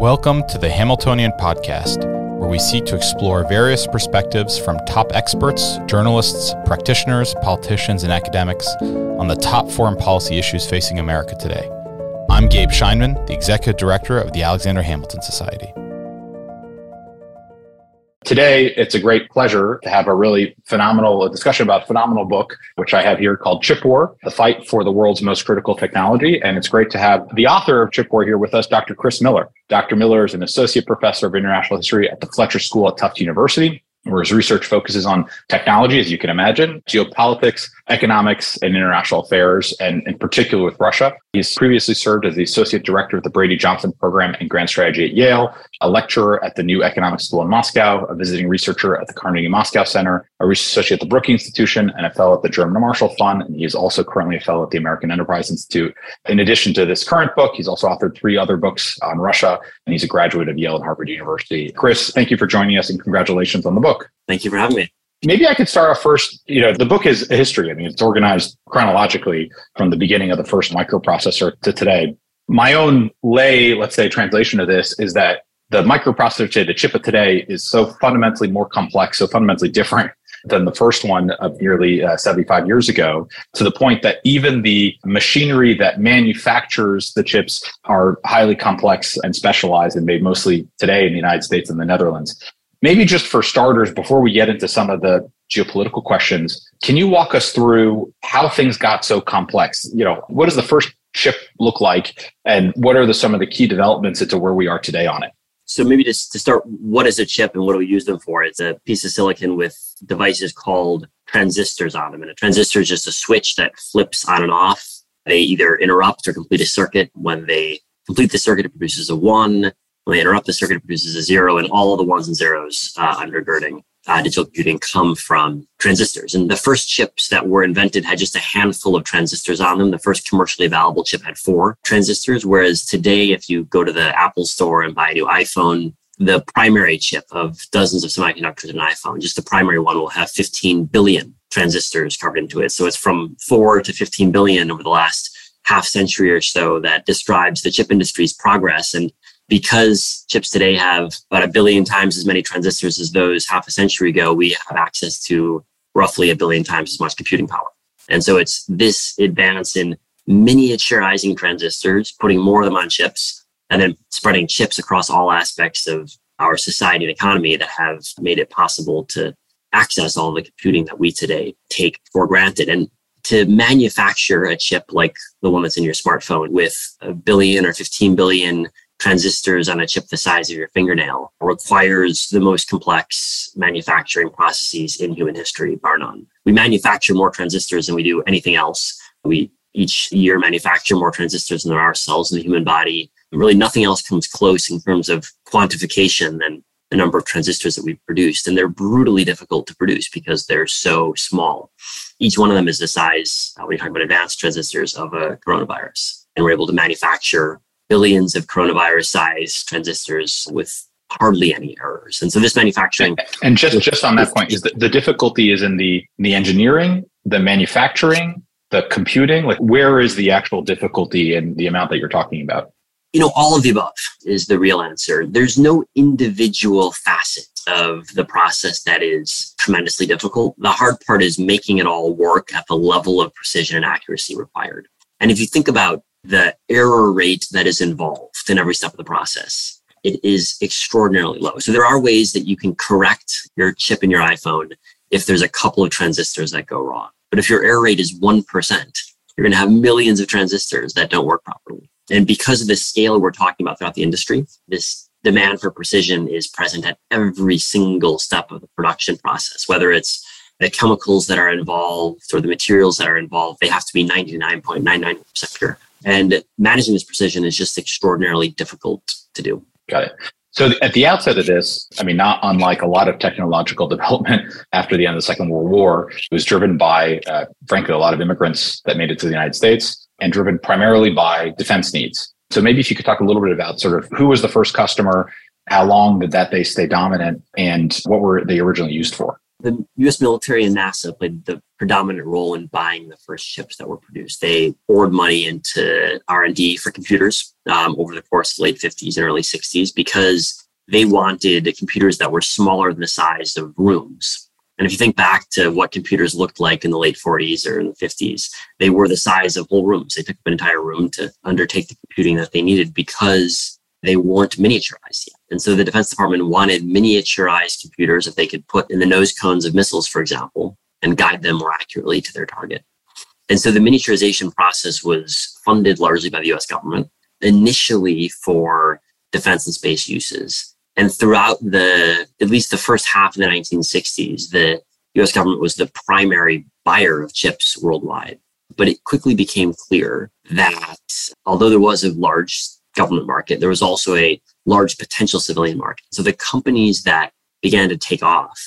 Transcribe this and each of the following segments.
Welcome to the Hamiltonian Podcast, where we seek to explore various perspectives from top experts, journalists, practitioners, politicians, and academics on the top foreign policy issues facing America today. I'm Gabe Scheinman, the Executive Director of the Alexander Hamilton Society. Today, it's a great pleasure to have a really phenomenal discussion about a phenomenal book, which I have here called Chip War, The Fight for the World's Most Critical Technology. And it's great to have the author of Chip War here with us, Dr. Chris Miller. Dr. Miller is an associate professor of international history at the Fletcher School at Tufts University, where his research focuses on technology, as you can imagine, geopolitics, economics, and international affairs, and in particular with Russia. He's previously served as the associate director of the Brady-Johnson Program and Grant Strategy at Yale, a lecturer at the New Economic School in Moscow, a visiting researcher at the Carnegie Moscow Center, a research associate at the Brookings Institution, and a fellow at the German Marshall Fund. And he is also currently a fellow at the American Enterprise Institute. In addition to this current book, he's also authored three other books on Russia, and he's a graduate of Yale and Harvard University. Chris, thank you for joining us, and congratulations on the book. Thank you for having me. Maybe I could start off first. The book is a history. I mean, it's organized chronologically from the beginning of the first microprocessor to today. My own lay, let's say, translation of this is that the microprocessor today, the chip of today, is so fundamentally more complex, so fundamentally different than the first one of nearly 75 years ago, to the point that even the machinery that manufactures the chips are highly complex and specialized and made mostly today in the United States and the Netherlands. Maybe just for starters, before we get into some of the geopolitical questions, can you walk us through how things got so complex? What does the first chip look like, and what are some of the key developments into where we are today on it? So maybe just to start, what is a chip and what do we use them for? It's a piece of silicon with devices called transistors on them. And a transistor is just a switch that flips on and off. They either interrupt or complete a circuit. When they complete the circuit, it produces a one. When they interrupt the circuit, it produces a zero, and all of the ones and zeros undergirding digital computing come from transistors. And the first chips that were invented had just a handful of transistors on them. The first commercially available chip had 4 transistors, whereas today, if you go to the Apple store and buy a new iPhone, the primary chip of dozens of semiconductors in an iPhone, just the primary one, will have 15 billion transistors covered into it. So it's from 4 to 15 billion over the last half century or so that describes the chip industry's progress. And because chips today have about 1 billion times as many transistors as those half a century ago, we have access to roughly 1 billion times as much computing power. And so it's this advance in miniaturizing transistors, putting more of them on chips, and then spreading chips across all aspects of our society and economy that have made it possible to access all the computing that we today take for granted. And to manufacture a chip like the one that's in your smartphone with 1 billion or 15 billion transistors on a chip the size of your fingernail requires the most complex manufacturing processes in human history, bar none. We manufacture more transistors than we do anything else. We each year manufacture more transistors than there are cells in the human body. Really nothing else comes close in terms of quantification than the number of transistors that we've produced. And they're brutally difficult to produce because they're so small. Each one of them is the size, when you're talking about advanced transistors, of a coronavirus. And we're able to manufacture billions of coronavirus-sized transistors with hardly any errors. And so this manufacturing... And just on that point, is the difficulty is in the engineering, the manufacturing, the computing? Like, where is the actual difficulty in the amount that you're talking about? All of the above is the real answer. There's no individual facet of the process that is tremendously difficult. The hard part is making it all work at the level of precision and accuracy required. And if you think about the error rate that is involved in every step of the process, it is extraordinarily low. So there are ways that you can correct your chip in your iPhone if there's a couple of transistors that go wrong. But if your error rate is 1%, you're going to have millions of transistors that don't work properly. And because of the scale we're talking about throughout the industry, this demand for precision is present at every single step of the production process, whether it's the chemicals that are involved or the materials that are involved. They have to be 99.99% pure. And managing this precision is just extraordinarily difficult to do. Got it. So at the outset of this, not unlike a lot of technological development after the end of the Second World War, it was driven by, frankly, a lot of immigrants that made it to the United States, and driven primarily by defense needs. So maybe if you could talk a little bit about sort of who was the first customer, how long did that base stay dominant, and what were they originally used for? the U.S. military and NASA played the predominant role in buying the first chips that were produced. They poured money into R&D for computers over the course of the late 50s and early 60s because they wanted computers that were smaller than the size of rooms. And if you think back to what computers looked like in the late 40s or in the 50s, they were the size of whole rooms. They took up an entire room to undertake the computing that they needed because they weren't miniaturized yet. And so the Defense Department wanted miniaturized computers that they could put in the nose cones of missiles, for example, and guide them more accurately to their target. And so the miniaturization process was funded largely by the U.S. government, initially for defense and space uses. And throughout at least the first half of the 1960s, the U.S. government was the primary buyer of chips worldwide. But it quickly became clear that although there was a large government market, there was also a large potential civilian market. So the companies that began to take off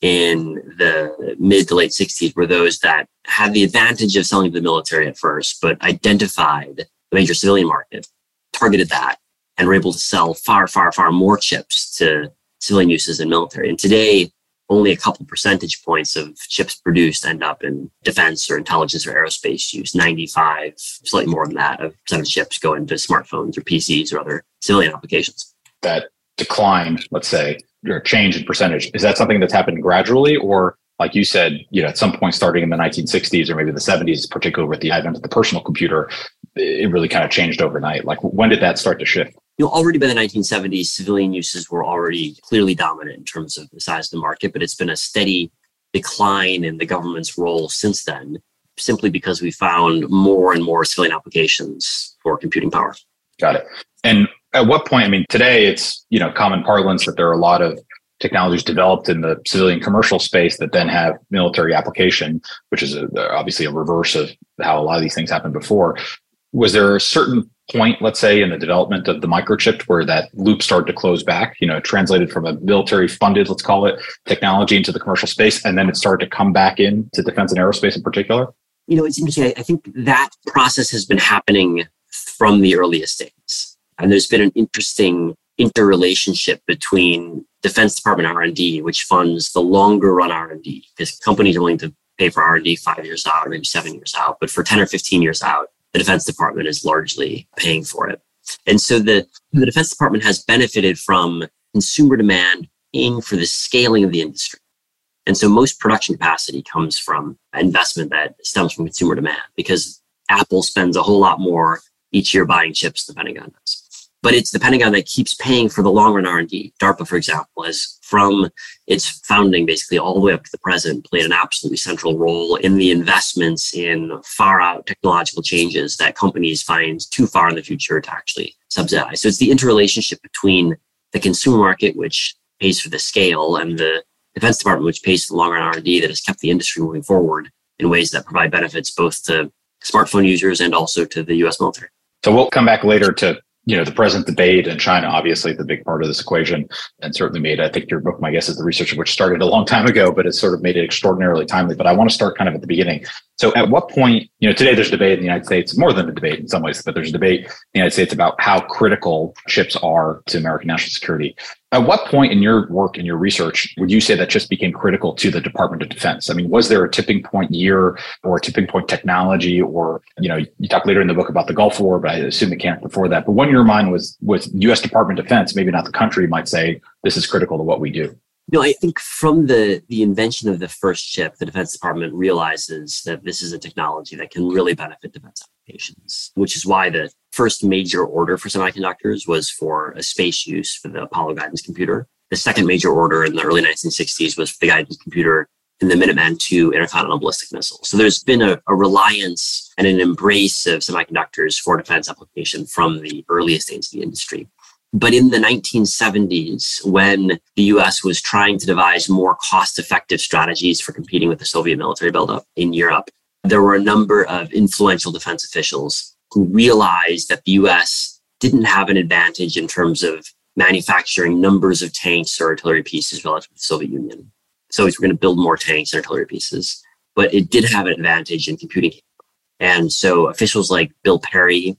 in the mid to late 60s were those that had the advantage of selling to the military at first, but identified the major civilian market, targeted that, and were able to sell far, far, far more chips to civilian uses than military. And today, only a couple percentage points of chips produced end up in defense or intelligence or aerospace use. 95, slightly more than that, of percent of chips go into smartphones or PCs or other civilian applications. That decline, let's say, or change in percentage, is that something that's happened gradually? Or like you said, at some point starting in the 1960s or maybe the 70s, particularly with the advent of the personal computer, it really kind of changed overnight. Like, when did that start to shift? Already by the 1970s, civilian uses were already clearly dominant in terms of the size of the market, but it's been a steady decline in the government's role since then, simply because we found more and more civilian applications for computing power. Got it. And at what point, today it's, common parlance that there are a lot of technologies developed in the civilian commercial space that then have military application, which is obviously a reverse of how a lot of these things happened before. Was there a certain point, let's say, in the development of the microchip where that loop started to close back, translated from a military funded, let's call it, technology into the commercial space, and then it started to come back in to defense and aerospace in particular? It's interesting. I think that process has been happening from the earliest days. And there's been an interesting interrelationship between Defense Department R&D, which funds the longer run R&D, because companies are willing to pay for R&D 5 years out, maybe 7 years out, but for 10 or 15 years out, the Defense Department is largely paying for it. And so the Defense Department has benefited from consumer demand paying for the scaling of the industry. And so most production capacity comes from investment that stems from consumer demand, because Apple spends a whole lot more each year buying chips than the Pentagon does. But it's the Pentagon that keeps paying for the long-run R&D. DARPA, for example, has from its founding basically all the way up to the present played an absolutely central role in the investments in far-out technological changes that companies find too far in the future to actually subsidize. So it's the interrelationship between the consumer market, which pays for the scale, and the Defense Department, which pays for the long-run R&D, that has kept the industry moving forward in ways that provide benefits both to smartphone users and also to the U.S. military. So we'll come back later to the present debate, and China, obviously, the big part of this equation, and certainly made, I think your book, my guess is the research of which started a long time ago, but it's sort of made it extraordinarily timely. But I want to start kind of at the beginning. So at what point, today there's a debate in the United States, more than a debate in some ways, but there's a debate in the United States about how critical chips are to American national security. At what point in your work, in your research, would you say that chips became critical to the Department of Defense? Was there a tipping point year or a tipping point technology? Or, you talk later in the book about the Gulf War, but I assume it can't before that. But one in your mind was U.S. Department of Defense, maybe not the country, might say, this is critical to what we do. I think from the invention of the first chip, the Defense Department realizes that this is a technology that can really benefit defense applications, which is why the first major order for semiconductors was for a space use for the Apollo guidance computer. The second major order in the early 1960s was for the guidance computer in the Minuteman II intercontinental ballistic missile. So there's been a reliance and an embrace of semiconductors for defense application from the earliest days of the industry. But in the 1970s, when the U.S. was trying to devise more cost-effective strategies for competing with the Soviet military buildup in Europe, there were a number of influential defense officials who realized that the U.S. didn't have an advantage in terms of manufacturing numbers of tanks or artillery pieces relative to the Soviet Union. So we were going to build more tanks and artillery pieces, but it did have an advantage in computing. And so officials like Bill Perry,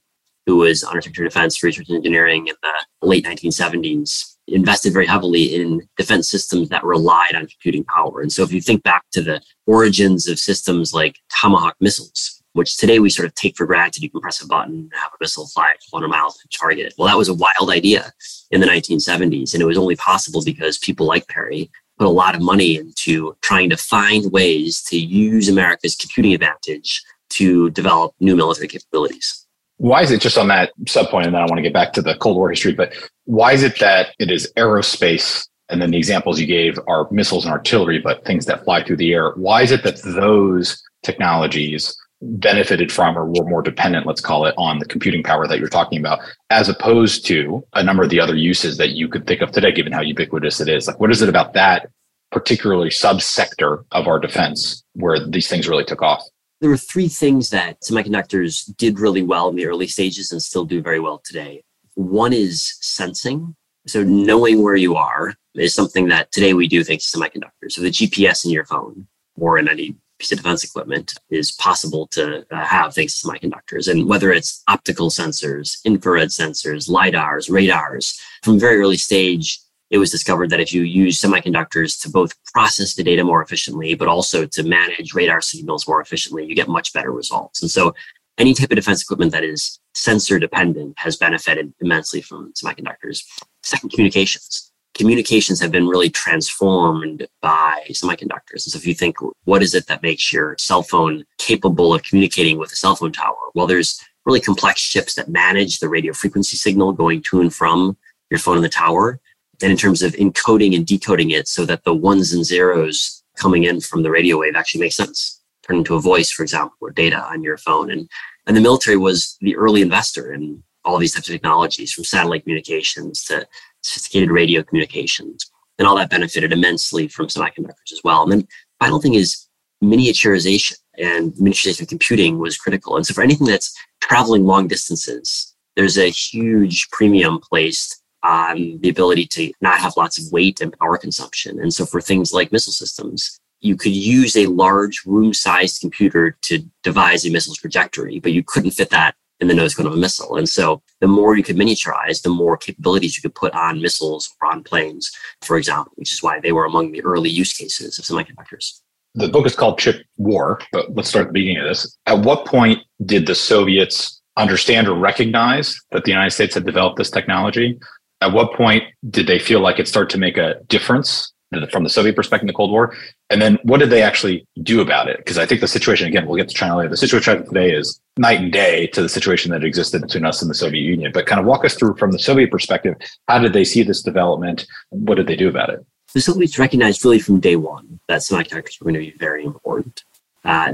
who was Undersecretary of Defense for Research and Engineering in the late 1970s, invested very heavily in defense systems that relied on computing power. And so if you think back to the origins of systems like Tomahawk missiles, which today we sort of take for granted, you can press a button and have a missile fly at 100 miles and target it. Well, that was a wild idea in the 1970s. And it was only possible because people like Perry put a lot of money into trying to find ways to use America's computing advantage to develop new military capabilities. Why is it, just on that subpoint, and then I want to get back to the Cold War history, but why is it that it is aerospace, and then the examples you gave are missiles and artillery, but things that fly through the air? Why is it that those technologies benefited from, or were more dependent, let's call it, on the computing power that you're talking about, as opposed to a number of the other uses that you could think of today, given how ubiquitous it is? Like, what is it about that particularly subsector of our defense where these things really took off? There were three things that semiconductors did really well in the early stages and still do very well today. One is sensing. So knowing where you are is something that today we do thanks to semiconductors. So the GPS in your phone or in any piece of defense equipment is possible to have thanks to semiconductors. And whether it's optical sensors, infrared sensors, LIDARs, radars, from very early stage, it was discovered that if you use semiconductors to both process the data more efficiently, but also to manage radar signals more efficiently, you get much better results. And so any type of defense equipment that is sensor dependent has benefited immensely from semiconductors. Second, communications. Communications have been really transformed by semiconductors. And so if you think, what is it that makes your cell phone capable of communicating with a cell phone tower? Well, there's really complex chips that manage the radio frequency signal going to and from your phone in the tower. And in terms of encoding and decoding it so that the ones and zeros coming in from the radio wave actually make sense, turn into a voice, for example, or data on your phone. And the military was the early investor in all these types of technologies, from satellite communications to sophisticated radio communications. And all that benefited immensely from semiconductors as well. And then the final thing is miniaturization, and miniaturization of computing was critical. And so for anything that's traveling long distances, there's a huge premium placed on the ability to not have lots of weight and power consumption. And so for things like missile systems, you could use a large room-sized computer to devise a missile's trajectory, but you couldn't fit that in the nose cone of a missile. And so the more you could miniaturize, the more capabilities you could put on missiles or on planes, for example, which is why they were among the early use cases of semiconductors. The book is called Chip War, but let's start at the beginning of this. At what point did the Soviets understand or recognize that the United States had developed this technology? At what point did they feel like it started to make a difference from the Soviet perspective in the Cold War? And then what did they actually do about it? Because I think the situation, again, we'll get to China later, the situation today is night and day to the situation that existed between us and the Soviet Union. But kind of walk us through from the Soviet perspective, how did they see this development? What did they do about it? The Soviets recognized really from day one that semiconductors were going to be very important.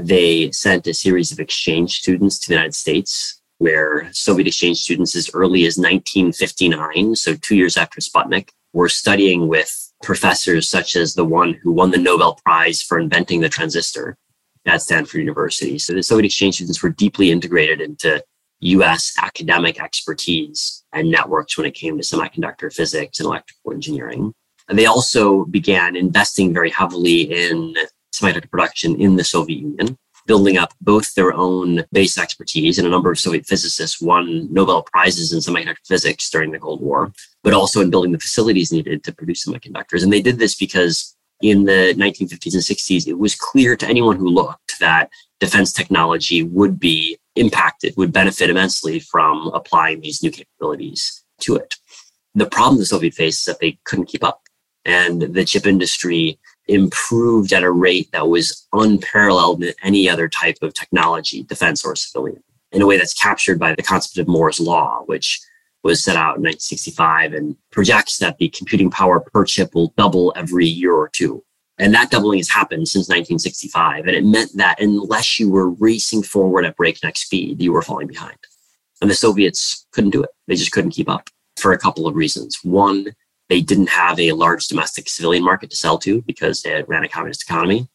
They sent a series of exchange students to the United States, where Soviet exchange students as early as 1959, so 2 years after Sputnik, were studying with professors such as the one who won the Nobel Prize for inventing the transistor at Stanford University. So the Soviet exchange students were deeply integrated into U.S. academic expertise and networks when it came to semiconductor physics and electrical engineering. And they also began investing very heavily in semiconductor production in the Soviet Union, building up both their own base expertise, and a number of Soviet physicists won Nobel Prizes in semiconductor physics during the Cold War, but also in building the facilities needed to produce semiconductors. And they did this because in the 1950s and 60s, it was clear to anyone who looked that defense technology would be impacted, would benefit immensely from applying these new capabilities to it. The problem the Soviet faced is that they couldn't keep up, and the chip industry improved at a rate that was unparalleled in any other type of technology, defense or civilian, in a way that's captured by the concept of Moore's Law, which was set out in 1965 and projects that the computing power per chip will double every year or two. And that doubling has happened since 1965. And it meant that unless you were racing forward at breakneck speed, you were falling behind. And the Soviets couldn't do it. They just couldn't keep up for a couple of reasons. One, they didn't have a large domestic civilian market to sell to because it ran a communist economy.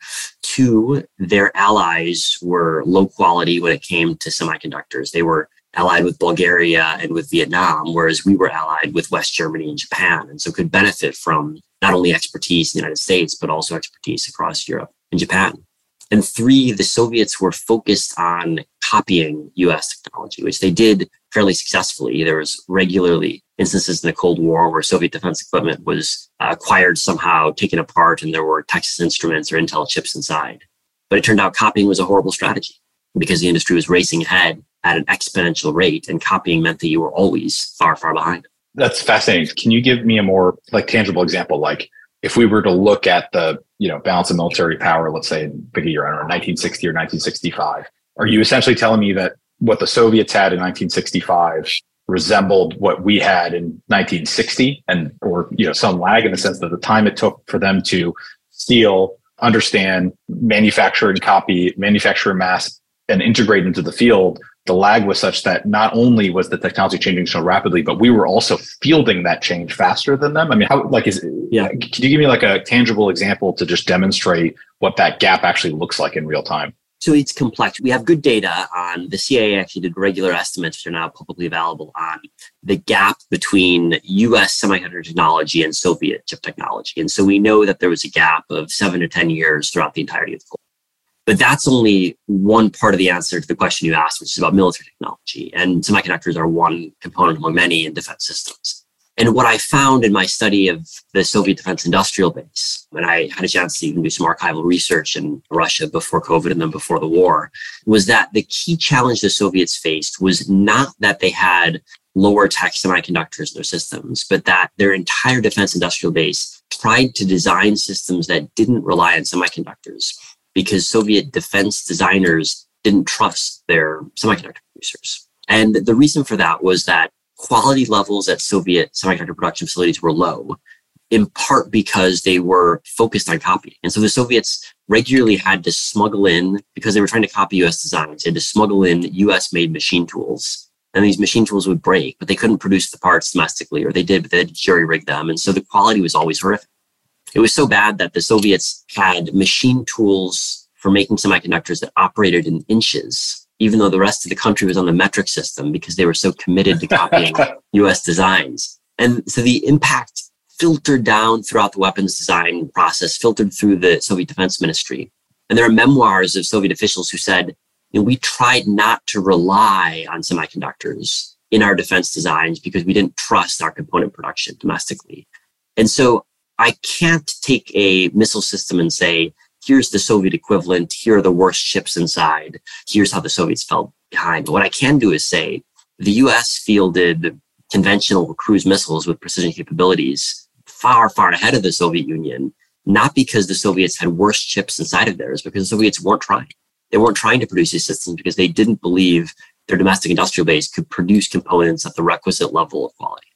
Two, their allies were low quality when it came to semiconductors. They were allied with Bulgaria and with Vietnam, whereas we were allied with West Germany and Japan, and so could benefit from not only expertise in the United States, but also expertise across Europe and Japan. And three, the Soviets were focused on copying U.S. technology, which they did fairly successfully. There was regularly instances in the Cold War where Soviet defense equipment was acquired somehow, taken apart, and there were Texas Instruments or Intel chips inside. But it turned out copying was a horrible strategy because the industry was racing ahead at an exponential rate, and copying meant that you were always far, far behind. That's fascinating. Can you give me a more tangible example? Like if we were to look at the balance of military power, let's say pick a year, I don't know, 1960 or 1965, are you essentially telling me that what the Soviets had in 1965 resembled what we had in 1960, or some lag in the sense that the time it took for them to steal, understand, manufacture and copy, manufacture in mass, and integrate into the field, the lag was such that not only was the technology changing so rapidly, but we were also fielding that change faster than them. I mean, can you give me a tangible example to just demonstrate what that gap actually looks like in real time? So it's complex. We have good data on the CIA actually did regular estimates, which are now publicly available, on the gap between U.S. semiconductor technology and Soviet chip technology. And so we know that there was a gap of 7 to 10 years throughout the entirety of the Cold War. But that's only one part of the answer to the question you asked, which is about military technology. And semiconductors are one component among many in defense systems. And what I found in my study of the Soviet defense industrial base, and I had a chance to even do some archival research in Russia before COVID and then before the war, was that the key challenge the Soviets faced was not that they had lower tech semiconductors in their systems, but that their entire defense industrial base tried to design systems that didn't rely on semiconductors, because Soviet defense designers didn't trust their semiconductor producers. And the reason for that was that quality levels at Soviet semiconductor production facilities were low, in part because they were focused on copying. And so the Soviets regularly had to smuggle in, because they were trying to copy US designs, they had to smuggle in US-made machine tools. And these machine tools would break, but they couldn't produce the parts domestically, or they did, but they had to jury-rig them. And so the quality was always horrific. It was so bad that the Soviets had machine tools for making semiconductors that operated in inches, even though the rest of the country was on the metric system, because they were so committed to copying US designs. And so the impact filtered down throughout the weapons design process, filtered through the Soviet Defense Ministry. And there are memoirs of Soviet officials who said, we tried not to rely on semiconductors in our defense designs because we didn't trust our component production domestically. And so I can't take a missile system and say, here's the Soviet equivalent, here are the worst chips inside, here's how the Soviets fell behind. But what I can do is say, the US fielded conventional cruise missiles with precision capabilities far, far ahead of the Soviet Union, not because the Soviets had worse chips inside of theirs, because the Soviets weren't trying. They weren't trying to produce these systems because they didn't believe their domestic industrial base could produce components at the requisite level of quality.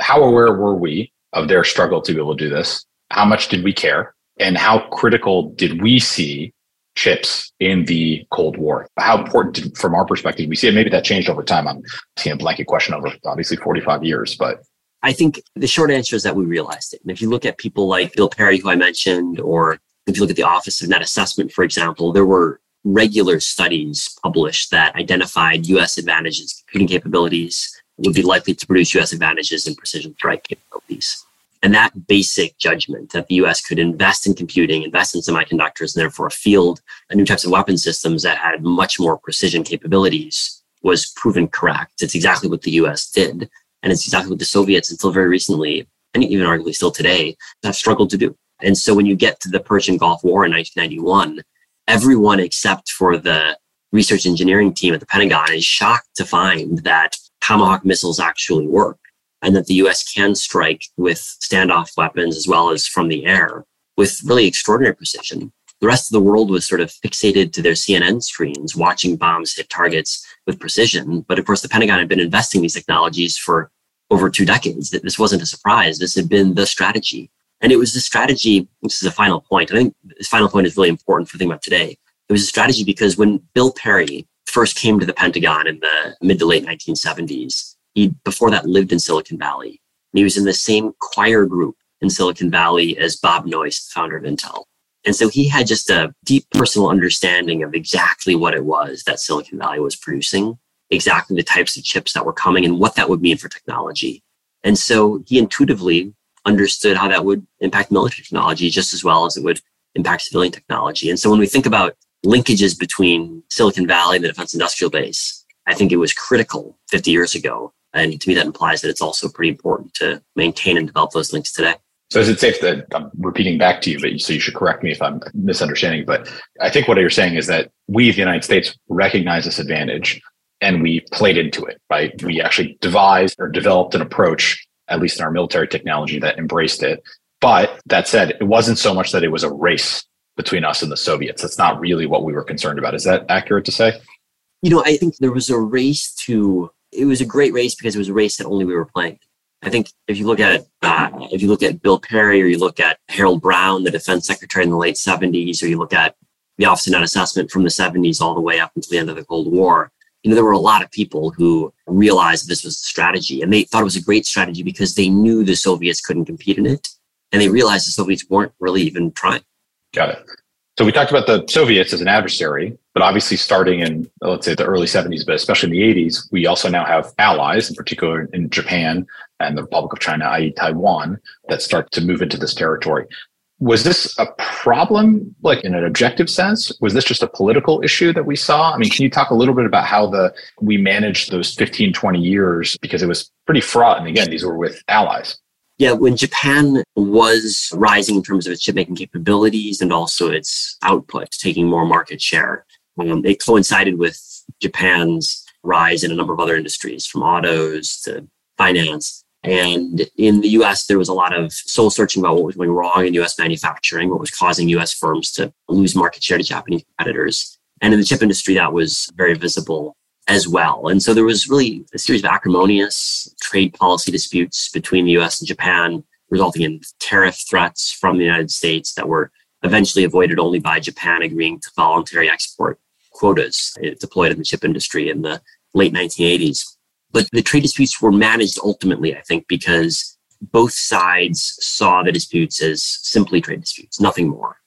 How aware were we of their struggle to be able to do this? How much did we care? And how critical did we see chips in the Cold War? How important from our perspective, we see it? Maybe that changed over time. I'm seeing a blanket question over obviously 45 years, but I think the short answer is that we realized it. And if you look at people like Bill Perry, who I mentioned, or if you look at the Office of Net Assessment, for example, there were regular studies published that identified U.S. advantages, computing capabilities, would be likely to produce U.S. advantages in precision strike capabilities. And that basic judgment that the U.S. could invest in computing, invest in semiconductors, and therefore field new types of weapon systems that had much more precision capabilities was proven correct. It's exactly what the U.S. did. And it's exactly what the Soviets, until very recently, and even arguably still today, have struggled to do. And so when you get to the Persian Gulf War in 1991, everyone except for the research engineering team at the Pentagon is shocked to find that Tomahawk missiles actually work, and that the U.S. can strike with standoff weapons as well as from the air with really extraordinary precision. The rest of the world was sort of fixated to their CNN screens, watching bombs hit targets with precision. But of course, the Pentagon had been investing in these technologies for over 2 decades. This wasn't a surprise. This had been the strategy. And it was the strategy, this is a final point. I think this final point is really important for thinking about today. It was a strategy because when Bill Perry first came to the Pentagon in the mid to late 1970s, he, before that, lived in Silicon Valley. And he was in the same choir group in Silicon Valley as Bob Noyce, the founder of Intel. And so he had just a deep personal understanding of exactly what it was that Silicon Valley was producing, exactly the types of chips that were coming and what that would mean for technology. And so he intuitively understood how that would impact military technology just as well as it would impact civilian technology. And so when we think about linkages between Silicon Valley and the defense industrial base, I think it was critical 50 years ago. And to me, that implies that it's also pretty important to maintain and develop those links today. So is it safe that I'm repeating back to you, but so you should correct me if I'm misunderstanding, but I think what you're saying is that we, the United States, recognize this advantage and we played into it, right? We actually devised or developed an approach, at least in our military technology, that embraced it. But that said, it wasn't so much that it was a race between us and the Soviets. That's not really what we were concerned about. Is that accurate to say? You know, I think there was a race to, it was a great race because it was a race that only we were playing. I think if you look at Bill Perry, or you look at Harold Brown, the defense secretary in the late 70s, or you look at the Office of Net Assessment from the 70s all the way up until the end of the Cold War, you know, there were a lot of people who realized this was a strategy, and they thought it was a great strategy because they knew the Soviets couldn't compete in it, and they realized the Soviets weren't really even trying. Got it. So we talked about the Soviets as an adversary, but obviously starting in, let's say, the early 70s, but especially in the 80s, we also now have allies, in particular in Japan and the Republic of China, i.e. Taiwan, that start to move into this territory. Was this a problem, like in an objective sense? Was this just a political issue that we saw? I mean, can you talk a little bit about how we managed those 15, 20 years? Because it was pretty fraught. And again, these were with allies. Yeah, when Japan was rising in terms of its chip-making capabilities and also its output, taking more market share, it coincided with Japan's rise in a number of other industries, from autos to finance. And in the U.S., there was a lot of soul-searching about what was going wrong in U.S. manufacturing, what was causing U.S. firms to lose market share to Japanese competitors. And in the chip industry, that was very visible as well. And so there was really a series of acrimonious trade policy disputes between the US and Japan, resulting in tariff threats from the United States that were eventually avoided only by Japan agreeing to voluntary export quotas deployed in the chip industry in the late 1980s. But the trade disputes were managed ultimately, I think, because both sides saw the disputes as simply trade disputes, nothing more.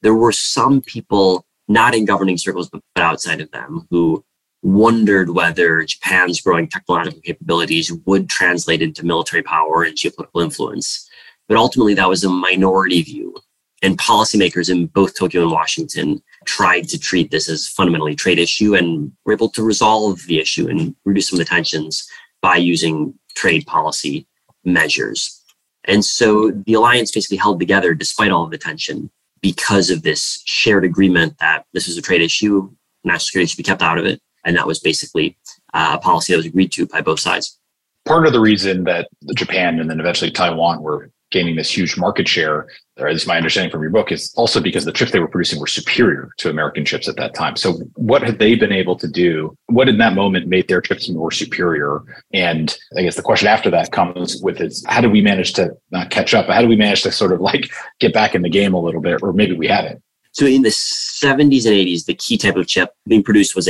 There were some people, not in governing circles, but outside of them, who wondered whether Japan's growing technological capabilities would translate into military power and geopolitical influence. But ultimately, that was a minority view. And policymakers in both Tokyo and Washington tried to treat this as fundamentally a trade issue and were able to resolve the issue and reduce some of the tensions by using trade policy measures. And so the alliance basically held together despite all of the tension because of this shared agreement that this was a trade issue, national security should be kept out of it. And that was basically a policy that was agreed to by both sides. Part of the reason that Japan and then eventually Taiwan were gaining this huge market share, or at least my understanding from your book, is also because the chips they were producing were superior to American chips at that time. So what had they been able to do? What in that moment made their chips more superior? And I guess the question after that comes with is, how did we manage to not catch up? How did we manage to sort of like get back in the game a little bit? Or maybe we haven't. So in the 70s and 80s, the key type of chip being produced was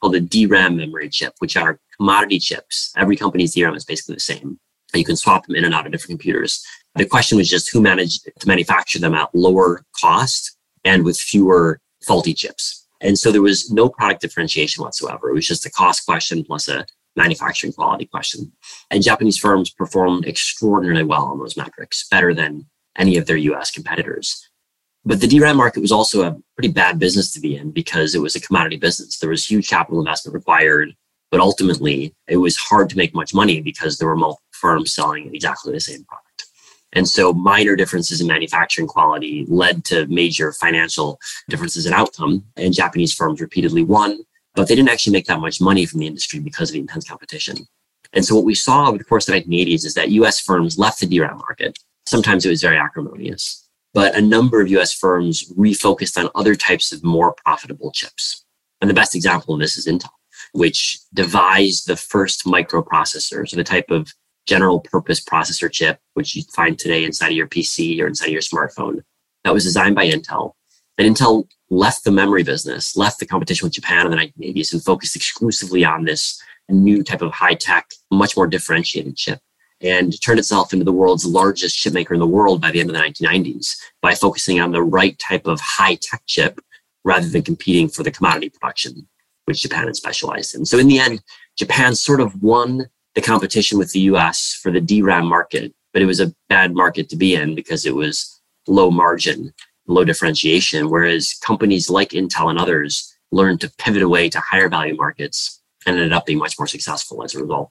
called the DRAM memory chip, which are commodity chips. Every company's DRAM is basically the same. You can swap them in and out of different computers. The question was just who managed to manufacture them at lower cost and with fewer faulty chips. And so there was no product differentiation whatsoever. It was just a cost question plus a manufacturing quality question. And Japanese firms performed extraordinarily well on those metrics, better than any of their US competitors. But the DRAM market was also a pretty bad business to be in because it was a commodity business. There was huge capital investment required, but ultimately it was hard to make much money because there were multiple firms selling exactly the same product. And so minor differences in manufacturing quality led to major financial differences in outcome. And Japanese firms repeatedly won, but they didn't actually make that much money from the industry because of the intense competition. And so what we saw over the course of the 1980s is that US firms left the DRAM market. Sometimes it was very acrimonious. But a number of US firms refocused on other types of more profitable chips. And the best example of this is Intel, which devised the first microprocessor, so the type of general purpose processor chip, which you find today inside of your PC or inside of your smartphone. That was designed by Intel. And Intel left the memory business, left the competition with Japan in the 1980s and focused exclusively on this new type of high-tech, much more differentiated chip, and turned itself into the world's largest chipmaker in the world by the end of the 1990s by focusing on the right type of high-tech chip rather than competing for the commodity production, which Japan had specialized in. So in the end, Japan sort of won the competition with the US for the DRAM market, but it was a bad market to be in because it was low margin, low differentiation, whereas companies like Intel and others learned to pivot away to higher value markets and ended up being much more successful as a result.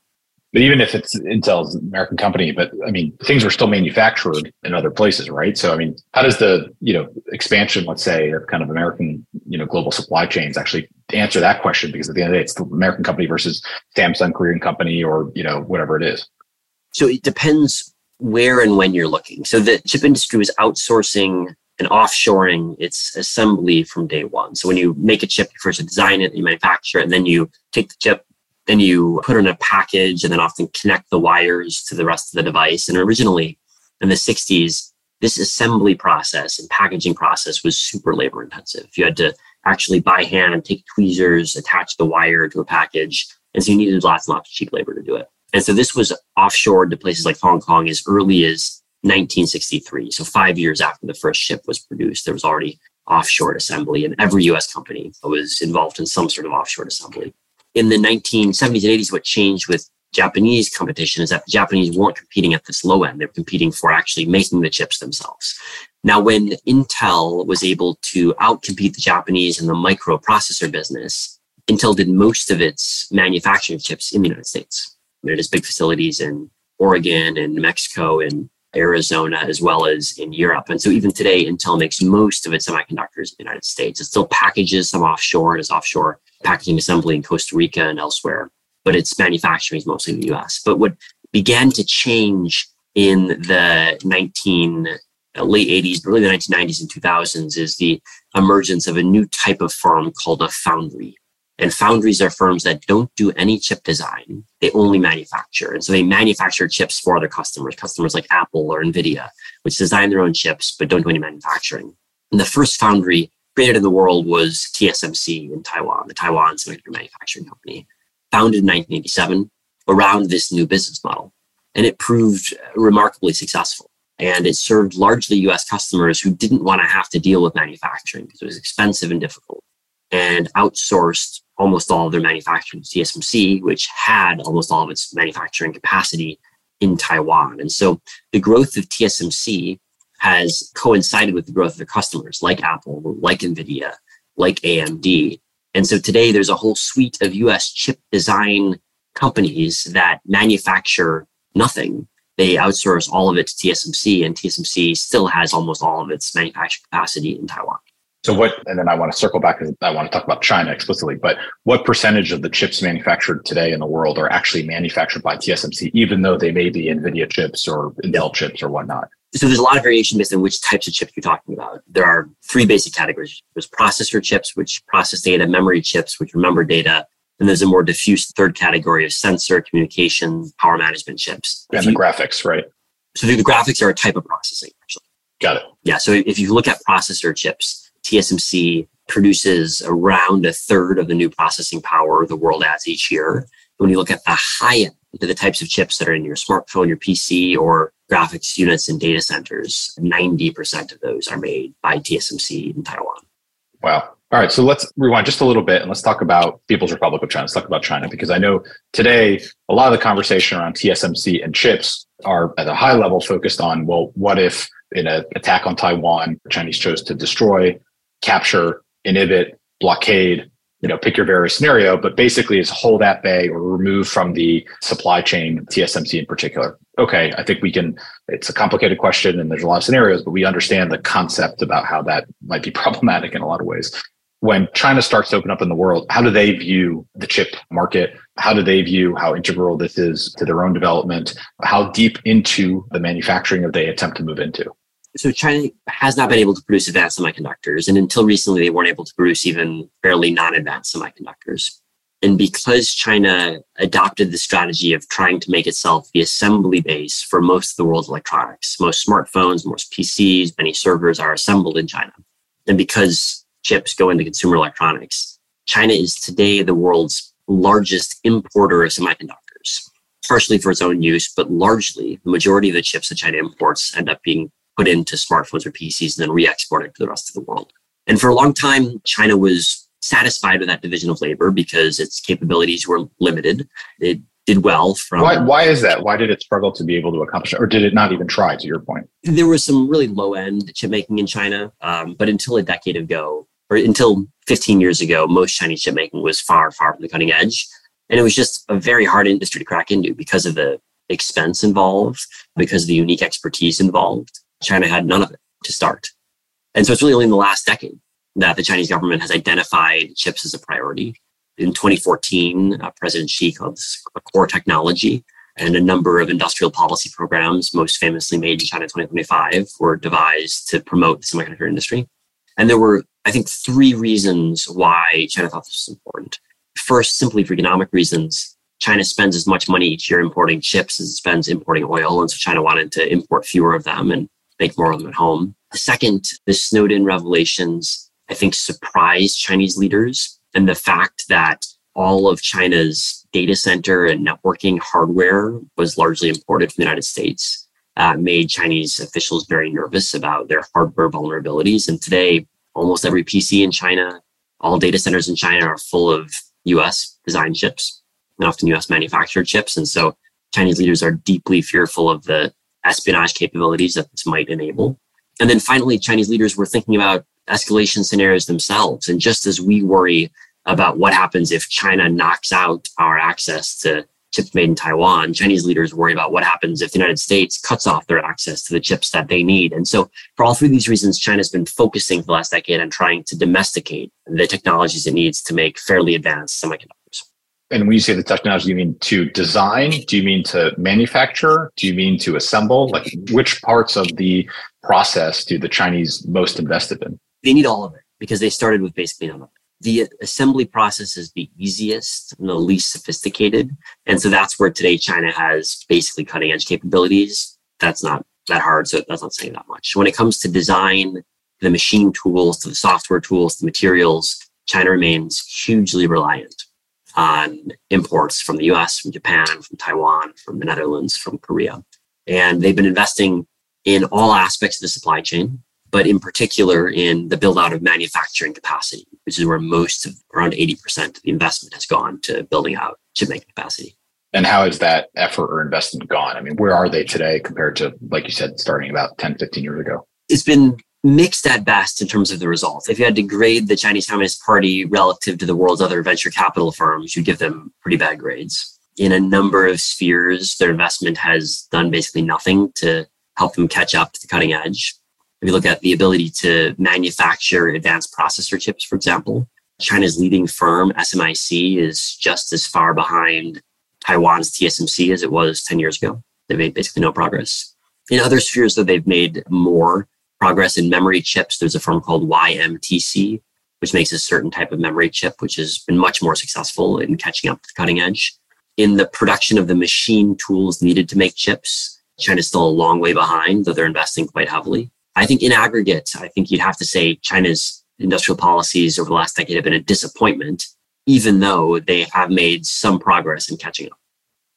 But even if it's Intel's an American company, but I mean, things were still manufactured in other places, right? So I mean, how does the, you know, expansion, let's say, of kind of American, you know, global supply chains actually answer that question? Because at the end of the day, it's the American company versus Samsung, Korean company, or, you know, whatever it is. So it depends where and when you're looking. So the chip industry was outsourcing and offshoring its assembly from day one. So when you make a chip, you first design it, you manufacture it, and then you take the chip, then you put it in a package, and then often connect the wires to the rest of the device. And originally, in the 60s, this assembly process and packaging process was super labor intensive. You had to actually by hand take tweezers, attach the wire to a package. And so you needed lots and lots of cheap labor to do it. And so this was offshored to places like Hong Kong as early as 1963. So 5 years after the first chip was produced, there was already offshore assembly, and every U.S. company was involved in some sort of offshore assembly. In the 1970s and 80s, what changed with Japanese competition is that the Japanese weren't competing at this low end. They were competing for actually making the chips themselves. Now, when Intel was able to outcompete the Japanese in the microprocessor business, Intel did most of its manufacturing of chips in the United States. It has big facilities in Oregon and New Mexico and Arizona, as well as in Europe. And so even today, Intel makes most of its semiconductors in the United States. It still packages some offshore. It has offshore packaging assembly in Costa Rica and elsewhere, but its manufacturing is mostly in the US. But what began to change in the late 80s, early 1990s and 2000s is the emergence of a new type of firm called a foundry. And foundries are firms that don't do any chip design. They only manufacture. And so they manufacture chips for other customers like Apple or Nvidia, which design their own chips, but don't do any manufacturing. And the first foundry created in the world was TSMC in Taiwan, the Taiwan Semiconductor Manufacturing Company, founded in 1987 around this new business model. And it proved remarkably successful. And it served largely US customers who didn't want to have to deal with manufacturing because it was expensive and difficult, and outsourced almost all of their manufacturing to TSMC, which had almost all of its manufacturing capacity in Taiwan. And so the growth of TSMC has coincided with the growth of their customers like Apple, like Nvidia, like AMD. And so today there's a whole suite of US chip design companies that manufacture nothing. They outsource all of it to TSMC, and TSMC still has almost all of its manufacturing capacity in Taiwan. So what, and then I want to circle back because I want to talk about China explicitly, but what percentage of the chips manufactured today in the world are actually manufactured by TSMC, even though they may be NVIDIA chips or Intel chips or whatnot? So there's a lot of variation based on which types of chips you're talking about. There are three basic categories. There's processor chips, which process data, memory chips, which remember data, and there's a more diffuse third category of sensor, communication, power management chips. And the graphics, right? So the graphics are a type of processing, actually. Got it. Yeah, so if you look at processor chips, TSMC produces around a third of the new processing power the world adds each year. When you look at the high end, the types of chips that are in your smartphone, your PC, or graphics units in data centers, 90% of those are made by TSMC in Taiwan. Wow. All right. So let's rewind just a little bit and let's talk about People's Republic of China. Let's talk about China, because I know today a lot of the conversation around TSMC and chips are at a high level focused on, well, what if in an attack on Taiwan, the Chinese chose to destroy, capture, inhibit, blockade, you know, pick your various scenario, but basically is hold at bay or remove from the supply chain, TSMC in particular. Okay, I think we can, it's a complicated question and there's a lot of scenarios, but we understand the concept about how that might be problematic in a lot of ways. When China starts to open up in the world, how do they view the chip market? How do they view how integral this is to their own development? How deep into the manufacturing that they attempt to move into? So China has not been able to produce advanced semiconductors. And until recently, they weren't able to produce even fairly non-advanced semiconductors. And because China adopted the strategy of trying to make itself the assembly base for most of the world's electronics, most smartphones, most PCs, many servers are assembled in China. And because chips go into consumer electronics, China is today the world's largest importer of semiconductors, partially for its own use, but largely the majority of the chips that China imports end up being put into smartphones or PCs and then re-exported to the rest of the world. And for a long time, China was satisfied with that division of labor because its capabilities were limited. It did well from... Why is that? Why did it struggle to be able to accomplish it? Or did it not even try, to your point? There was some really low-end chip making in China, but until a decade ago, or until 15 years ago, most Chinese chip making was far, far from the cutting edge. And it was just a very hard industry to crack into because of the expense involved, because of the unique expertise involved. China had none of it to start. And so it's really only in the last decade that the Chinese government has identified chips as a priority. In 2014, President Xi called this a core technology, and a number of industrial policy programs, most famously Made in China 2025, were devised to promote the semiconductor industry. And there were, I think, three reasons why China thought this was important. First, simply for economic reasons, China spends as much money each year importing chips as it spends importing oil. And so China wanted to import fewer of them and make more of them at home. Second, the Snowden revelations, I think, surprised Chinese leaders. And the fact that all of China's data center and networking hardware was largely imported from the United States made Chinese officials very nervous about their hardware vulnerabilities. And today, almost every PC in China, all data centers in China are full of U.S. designed chips and often U.S. manufactured chips. And so Chinese leaders are deeply fearful of the espionage capabilities that this might enable. And then finally, Chinese leaders were thinking about escalation scenarios themselves. And just as we worry about what happens if China knocks out our access to chips made in Taiwan, Chinese leaders worry about what happens if the United States cuts off their access to the chips that they need. And so for all three of these reasons, China's been focusing for the last decade on trying to domesticate the technologies it needs to make fairly advanced semiconductors. And when you say the technology, you mean to design? Do you mean to manufacture? Do you mean to assemble? Like, which parts of the process do the Chinese most invested in? They need all of it because they started with basically none of it. The assembly process is the easiest and the least sophisticated. And so that's where today China has basically cutting edge capabilities. That's not that hard, so that's not saying that much. When it comes to design, the machine tools, to the software tools, the materials, China remains hugely reliant on imports from the US, from Japan, from Taiwan, from the Netherlands, from Korea. And they've been investing in all aspects of the supply chain, but in particular in the build out of manufacturing capacity, which is where most of around 80% of the investment has gone to building out chip making capacity. And how has that effort or investment gone? I mean, where are they today compared to, like you said, starting about 10, 15 years ago? It's been mixed at best in terms of the results. If you had to grade the Chinese Communist Party relative to the world's other venture capital firms, you'd give them pretty bad grades. In a number of spheres, their investment has done basically nothing to help them catch up to the cutting edge. If you look at the ability to manufacture advanced processor chips, for example, China's leading firm, SMIC, is just as far behind Taiwan's TSMC as it was 10 years ago. They made basically no progress. In other spheres, though, they've made more progress. In memory chips, there's a firm called YMTC, which makes a certain type of memory chip, which has been much more successful in catching up to the cutting edge. In the production of the machine tools needed to make chips, China's still a long way behind, though they're investing quite heavily. I think in aggregate, I think you'd have to say China's industrial policies over the last decade have been a disappointment, even though they have made some progress in catching up.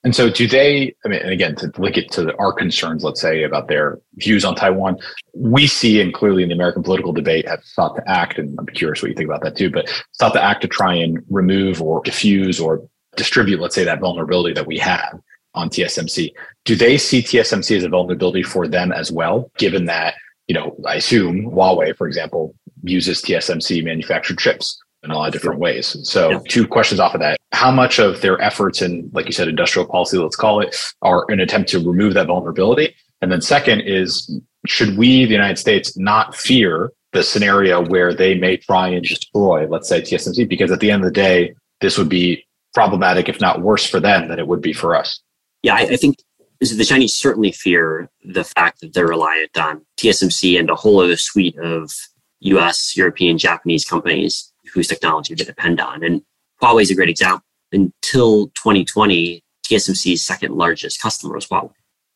And so do they, I mean, and again, to link it to our concerns, let's say, about their views on Taiwan, we see, and clearly in the American political debate, have sought to act, and I'm curious what you think about that too, but sought to act to try and remove or diffuse or distribute, let's say, that vulnerability that we have on TSMC. Do they see TSMC as a vulnerability for them as well, given that, you know, I assume Huawei, for example, uses TSMC manufactured chips in a lot of different ways. So two questions off of that. How much of their efforts in, like you said, industrial policy, let's call it, are an attempt to remove that vulnerability? And then second is, should we, the United States, not fear the scenario where they may try and destroy, let's say, TSMC? Because at the end of the day, this would be problematic, if not worse for them than it would be for us. Yeah, I think the Chinese certainly fear the fact that they're reliant on TSMC and a whole other suite of US, European, Japanese companies whose technology they depend on. And Huawei is a great example. Until 2020, TSMC's second largest customer was Huawei.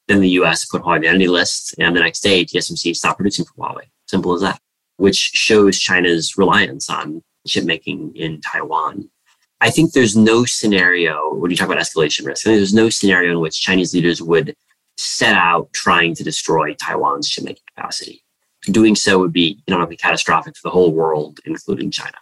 Then the US put Huawei on the entity list, and the next day, TSMC stopped producing for Huawei. Simple as that, which shows China's reliance on chip making in Taiwan. I think there's no scenario, when you talk about escalation risk, I think there's no scenario in which Chinese leaders would set out trying to destroy Taiwan's chip-making capacity. Doing so would be economically catastrophic for the whole world, including China.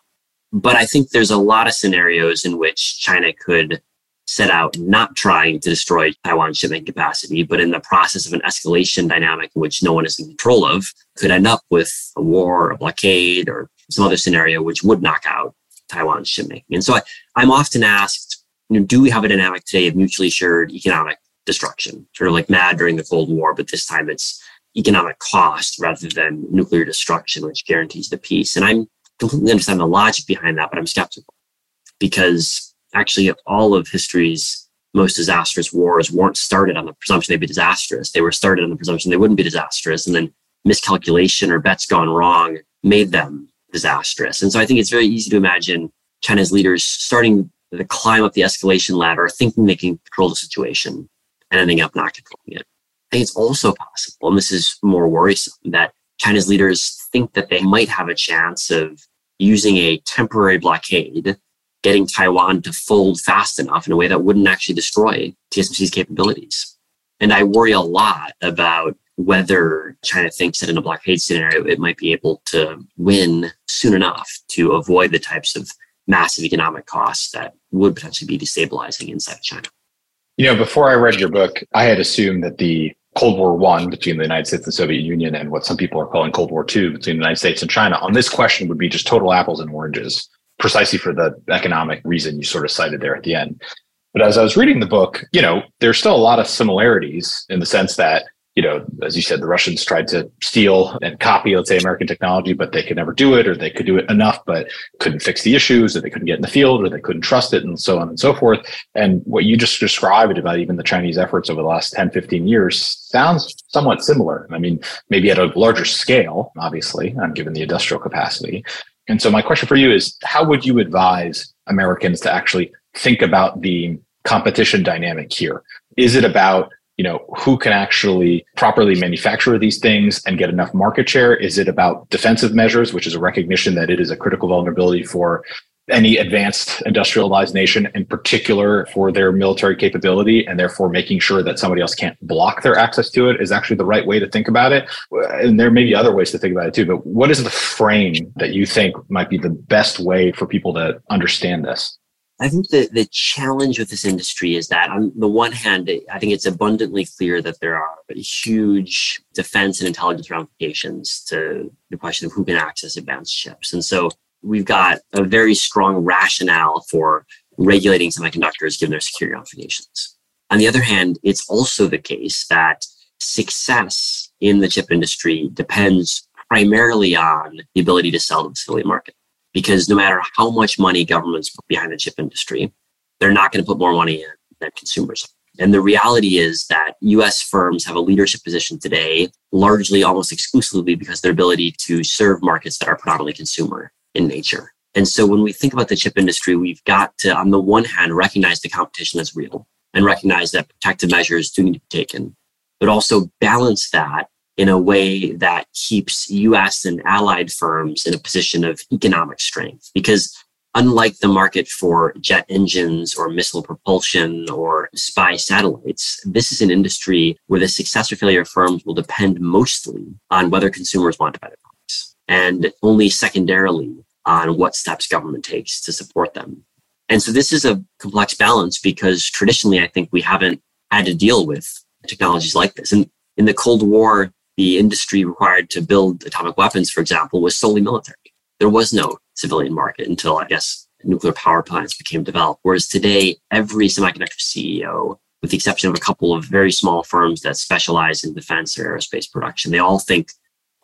But I think there's a lot of scenarios in which China could set out not trying to destroy Taiwan's chip-making capacity, but in the process of an escalation dynamic in which no one is in control of, could end up with a war, a blockade, or some other scenario which would knock out Taiwan's chip making. And so I'm often asked, you know, do we have a dynamic today of mutually shared economic destruction, sort of like MAD during the Cold War, but this time it's economic cost rather than nuclear destruction, which guarantees the peace. And I'm completely understand the logic behind that, but I'm skeptical because actually all of history's most disastrous wars weren't started on the presumption they'd be disastrous. They were started on the presumption they wouldn't be disastrous. And then miscalculation or bets gone wrong made them disastrous. And so I think it's very easy to imagine China's leaders starting to climb up the escalation ladder, thinking they can control the situation and ending up not controlling it. I think it's also possible, and this is more worrisome, that China's leaders think that they might have a chance of using a temporary blockade, getting Taiwan to fold fast enough in a way that wouldn't actually destroy TSMC's capabilities. And I worry a lot about whether China thinks that in a blockade scenario, it might be able to win soon enough to avoid the types of massive economic costs that would potentially be destabilizing inside China. You know, before I read your book, I had assumed that the Cold War I between the United States and the Soviet Union and what some people are calling Cold War II between the United States and China on this question would be just total apples and oranges, precisely for the economic reason you sort of cited there at the end. But as I was reading the book, you know, there's still a lot of similarities in the sense that, you know, as you said, the Russians tried to steal and copy, let's say, American technology, but they could never do it, or they could do it enough, but couldn't fix the issues, or they couldn't get in the field, or they couldn't trust it, and so on and so forth. And what you just described about even the Chinese efforts over the last 10, 15 years sounds somewhat similar. I mean, maybe at a larger scale, obviously, given the industrial capacity. And so my question for you is, how would you advise Americans to actually think about the competition dynamic here? Is it about, you know, who can actually properly manufacture these things and get enough market share? Is it about defensive measures, which is a recognition that it is a critical vulnerability for any advanced industrialized nation, in particular for their military capability, and therefore making sure that somebody else can't block their access to it is actually the right way to think about it? And there may be other ways to think about it too, but what is the frame that you think might be the best way for people to understand this? I think the challenge with this industry is that on the one hand, I think it's abundantly clear that there are huge defense and intelligence ramifications to the question of who can access advanced chips. And so we've got a very strong rationale for regulating semiconductors given their security ramifications. On the other hand, it's also the case that success in the chip industry depends primarily on the ability to sell to the civilian market. Because no matter how much money governments put behind the chip industry, they're not going to put more money in than consumers. And the reality is that U.S. firms have a leadership position today, largely almost exclusively because of their ability to serve markets that are predominantly consumer in nature. And so when we think about the chip industry, we've got to, on the one hand, recognize the competition that's real and recognize that protective measures do need to be taken, but also balance that in a way that keeps U.S. and allied firms in a position of economic strength. Because unlike the market for jet engines or missile propulsion or spy satellites, this is an industry where the success or failure of firms will depend mostly on whether consumers want to buy their products, and only secondarily on what steps government takes to support them. And so this is a complex balance because traditionally, I think we haven't had to deal with technologies like this. And in the Cold War, the industry required to build atomic weapons, for example, was solely military. There was no civilian market until, I guess, nuclear power plants became developed. Whereas today, every semiconductor CEO, with the exception of a couple of very small firms that specialize in defense or aerospace production, they all think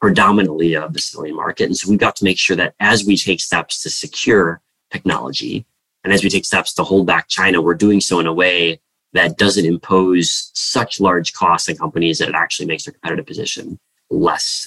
predominantly of the civilian market. And so we've got to make sure that as we take steps to secure technology and as we take steps to hold back China, we're doing so in a way that doesn't impose such large costs on companies that it actually makes their competitive position less.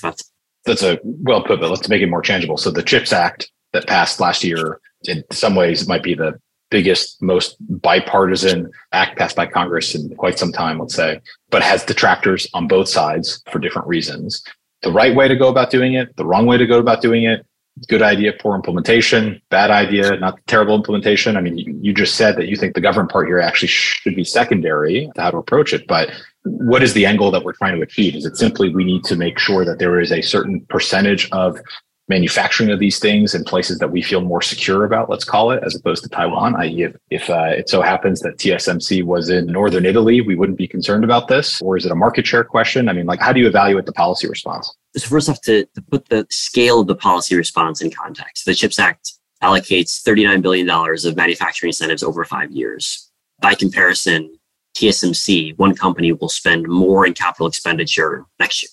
That's a well put, but let's make it more tangible. So the CHIPS Act that passed last year, in some ways, might be the biggest, most bipartisan act passed by Congress in quite some time, let's say, but has detractors on both sides for different reasons. The right way to go about doing it, the wrong way to go about doing it, good idea, poor implementation, bad idea, not terrible implementation. I mean, you just said that you think the government part here actually should be secondary to how to approach it. But what is the angle that we're trying to achieve? Is it simply we need to make sure that there is a certain percentage of manufacturing of these things in places that we feel more secure about, let's call it, as opposed to Taiwan, i.e. if it so happens that TSMC was in northern Italy, we wouldn't be concerned about this? Or is it a market share question? I mean, like, how do you evaluate the policy response? So first off, to put the scale of the policy response in context, the CHIPS Act allocates $39 billion of manufacturing incentives over 5 years By comparison, TSMC, one company, will spend more in capital expenditure next year.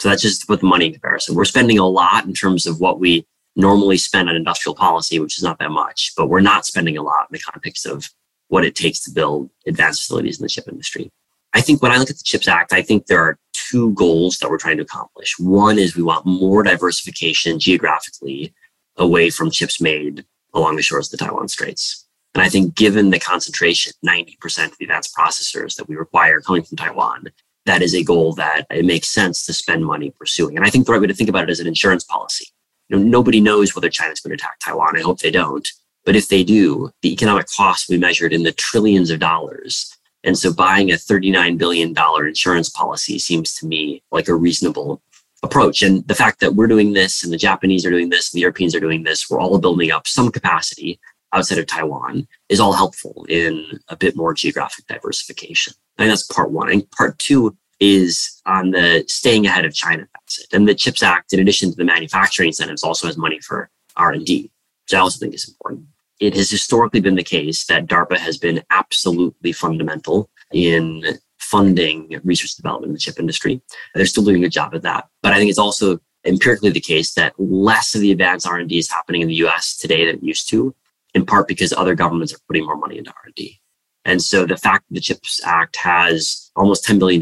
So that's just to put the money in comparison. We're spending a lot in terms of what we normally spend on industrial policy, which is not that much, but we're not spending a lot in the context of what it takes to build advanced facilities in the chip industry. I think when I look at the CHIPS Act, I think there are two goals that we're trying to accomplish. One is we want more diversification geographically away from chips made along the shores of the Taiwan Straits. And I think given the concentration, 90% of the advanced processors that we require coming from Taiwan, that is a goal that it makes sense to spend money pursuing. And I think the right way to think about it is an insurance policy. You know, nobody knows whether China's going to attack Taiwan. I hope they don't. But if they do, the economic cost will be measured in the trillions of dollars. And so buying a $39 billion insurance policy seems to me like a reasonable approach. And the fact that we're doing this and the Japanese are doing this and the Europeans are doing this, we're all building up some capacity outside of Taiwan is all helpful in a bit more geographic diversification. And that's part one. And part two is on the staying ahead of China facet. And the CHIPS Act, in addition to the manufacturing incentives, also has money for R&D, which I also think is important. It has historically been the case that DARPA has been absolutely fundamental in funding research and development in the chip industry. And they're still doing a good job at that. But I think it's also empirically the case that less of the advanced R&D is happening in the US today than it used to, in part because other governments are putting more money into R&D. And so the fact that the CHIPS Act has almost $10 billion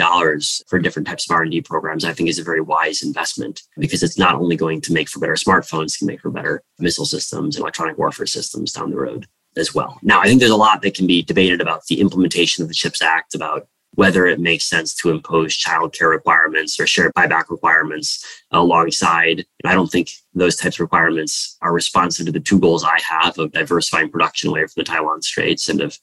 for different types of R&D programs, I think is a very wise investment because it's not only going to make for better smartphones, it can make for better missile systems, electronic warfare systems down the road as well. Now, I think there's a lot that can be debated about the implementation of the CHIPS Act, about whether it makes sense to impose childcare requirements or share buyback requirements alongside. I don't think those types of requirements are responsive to the two goals I have of diversifying production away from the Taiwan Straits and of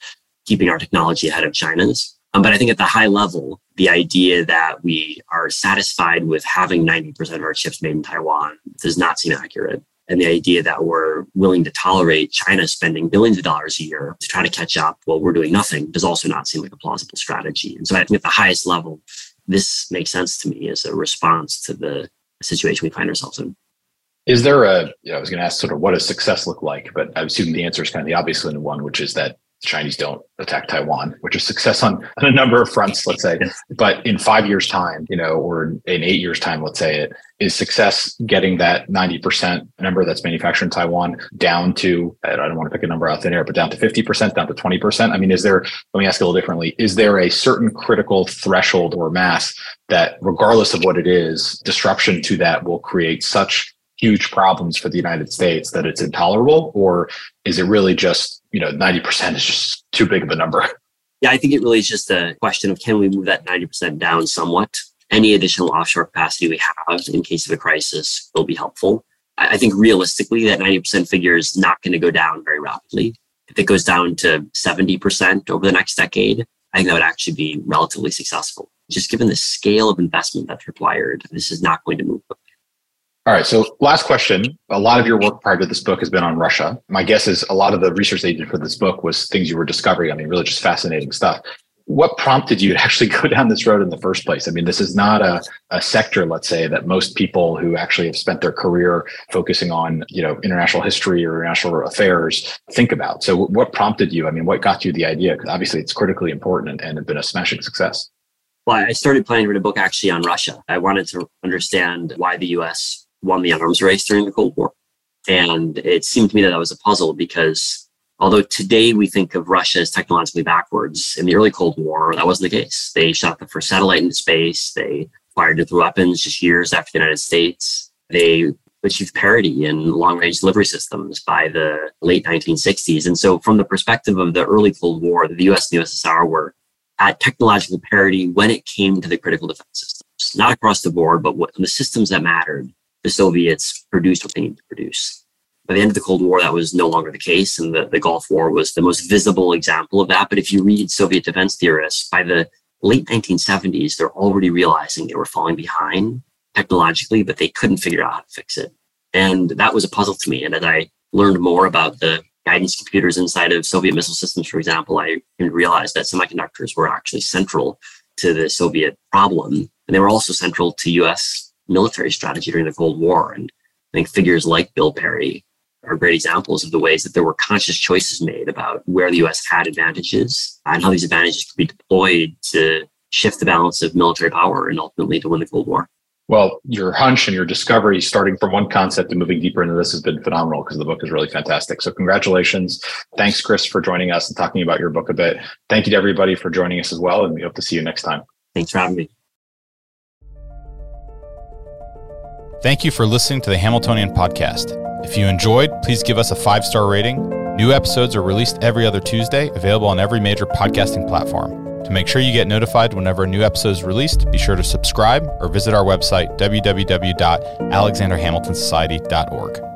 keeping our technology ahead of China's. But I think at the high level, the idea that we are satisfied with having 90% of our chips made in Taiwan does not seem accurate. And the idea that we're willing to tolerate China spending billions of dollars a year to try to catch up while we're doing nothing does also not seem like a plausible strategy. And so I think at the highest level, this makes sense to me as a response to the situation we find ourselves in. Is there a, I was going to ask sort of what does success look like, but I assume the answer is kind of the obvious one, which is that the Chinese don't attack Taiwan, which is success on a number of fronts, let's say. But in 5 years' time, or in 8 years' time, let's say it, is success getting that 90% number that's manufactured in Taiwan down to, I don't want to pick a number out thin air, but down to 50%, down to 20%? I mean, let me ask a little differently, is there a certain critical threshold or mass that regardless of what it is, disruption to that will create such huge problems for the United States that it's intolerable? Or is it really just, 90% is just too big of a number? Yeah, I think it really is just a question of can we move that 90% down somewhat? Any additional offshore capacity we have in case of a crisis will be helpful. I think realistically, that 90% figure is not going to go down very rapidly. If it goes down to 70% over the next decade, I think that would actually be relatively successful. Just given the scale of investment that's required, this is not going to move quickly. All right. So last question. A lot of your work prior to this book has been on Russia. My guess is a lot of the research they did for this book was things you were discovering. I mean, really just fascinating stuff. What prompted you to actually go down this road in the first place? I mean, this is not a sector, let's say, that most people who actually have spent their career focusing on, international history or international affairs think about. So what prompted you? I mean, what got you the idea? Because obviously it's critically important and has been a smashing success. Well, I started planning to read a book actually on Russia. I wanted to understand why the U.S. won the arms race during the Cold War. And it seemed to me that was a puzzle because although today we think of Russia as technologically backwards, in the early Cold War, that wasn't the case. They shot the first satellite into space. They fired nuclear weapons just years after the United States. They achieved parity in long-range delivery systems by the late 1960s. And so from the perspective of the early Cold War, the U.S. and the USSR were at technological parity when it came to the critical defense systems. Not across the board, but the systems that mattered, the Soviets produced what they needed to produce. By the end of the Cold War, that was no longer the case, and the Gulf War was the most visible example of that. But if you read Soviet defense theorists, by the late 1970s, they're already realizing they were falling behind technologically, but they couldn't figure out how to fix it. And that was a puzzle to me. And as I learned more about the guidance computers inside of Soviet missile systems, for example, I realized that semiconductors were actually central to the Soviet problem, and they were also central to U.S. military strategy during the Cold War. And I think figures like Bill Perry are great examples of the ways that there were conscious choices made about where the U.S. had advantages and how these advantages could be deployed to shift the balance of military power and ultimately to win the Cold War. Well, your hunch and your discovery, starting from one concept and moving deeper into this, has been phenomenal because the book is really fantastic. So congratulations. Thanks, Chris, for joining us and talking about your book a bit. Thank you to everybody for joining us as well, and we hope to see you next time. Thanks for having me. Thank you for listening to the Hamiltonian Podcast. If you enjoyed, please give us a 5-star rating. New episodes are released every other Tuesday, available on every major podcasting platform. To make sure you get notified whenever a new episode is released, be sure to subscribe or visit our website, www.alexanderhamiltonsociety.org.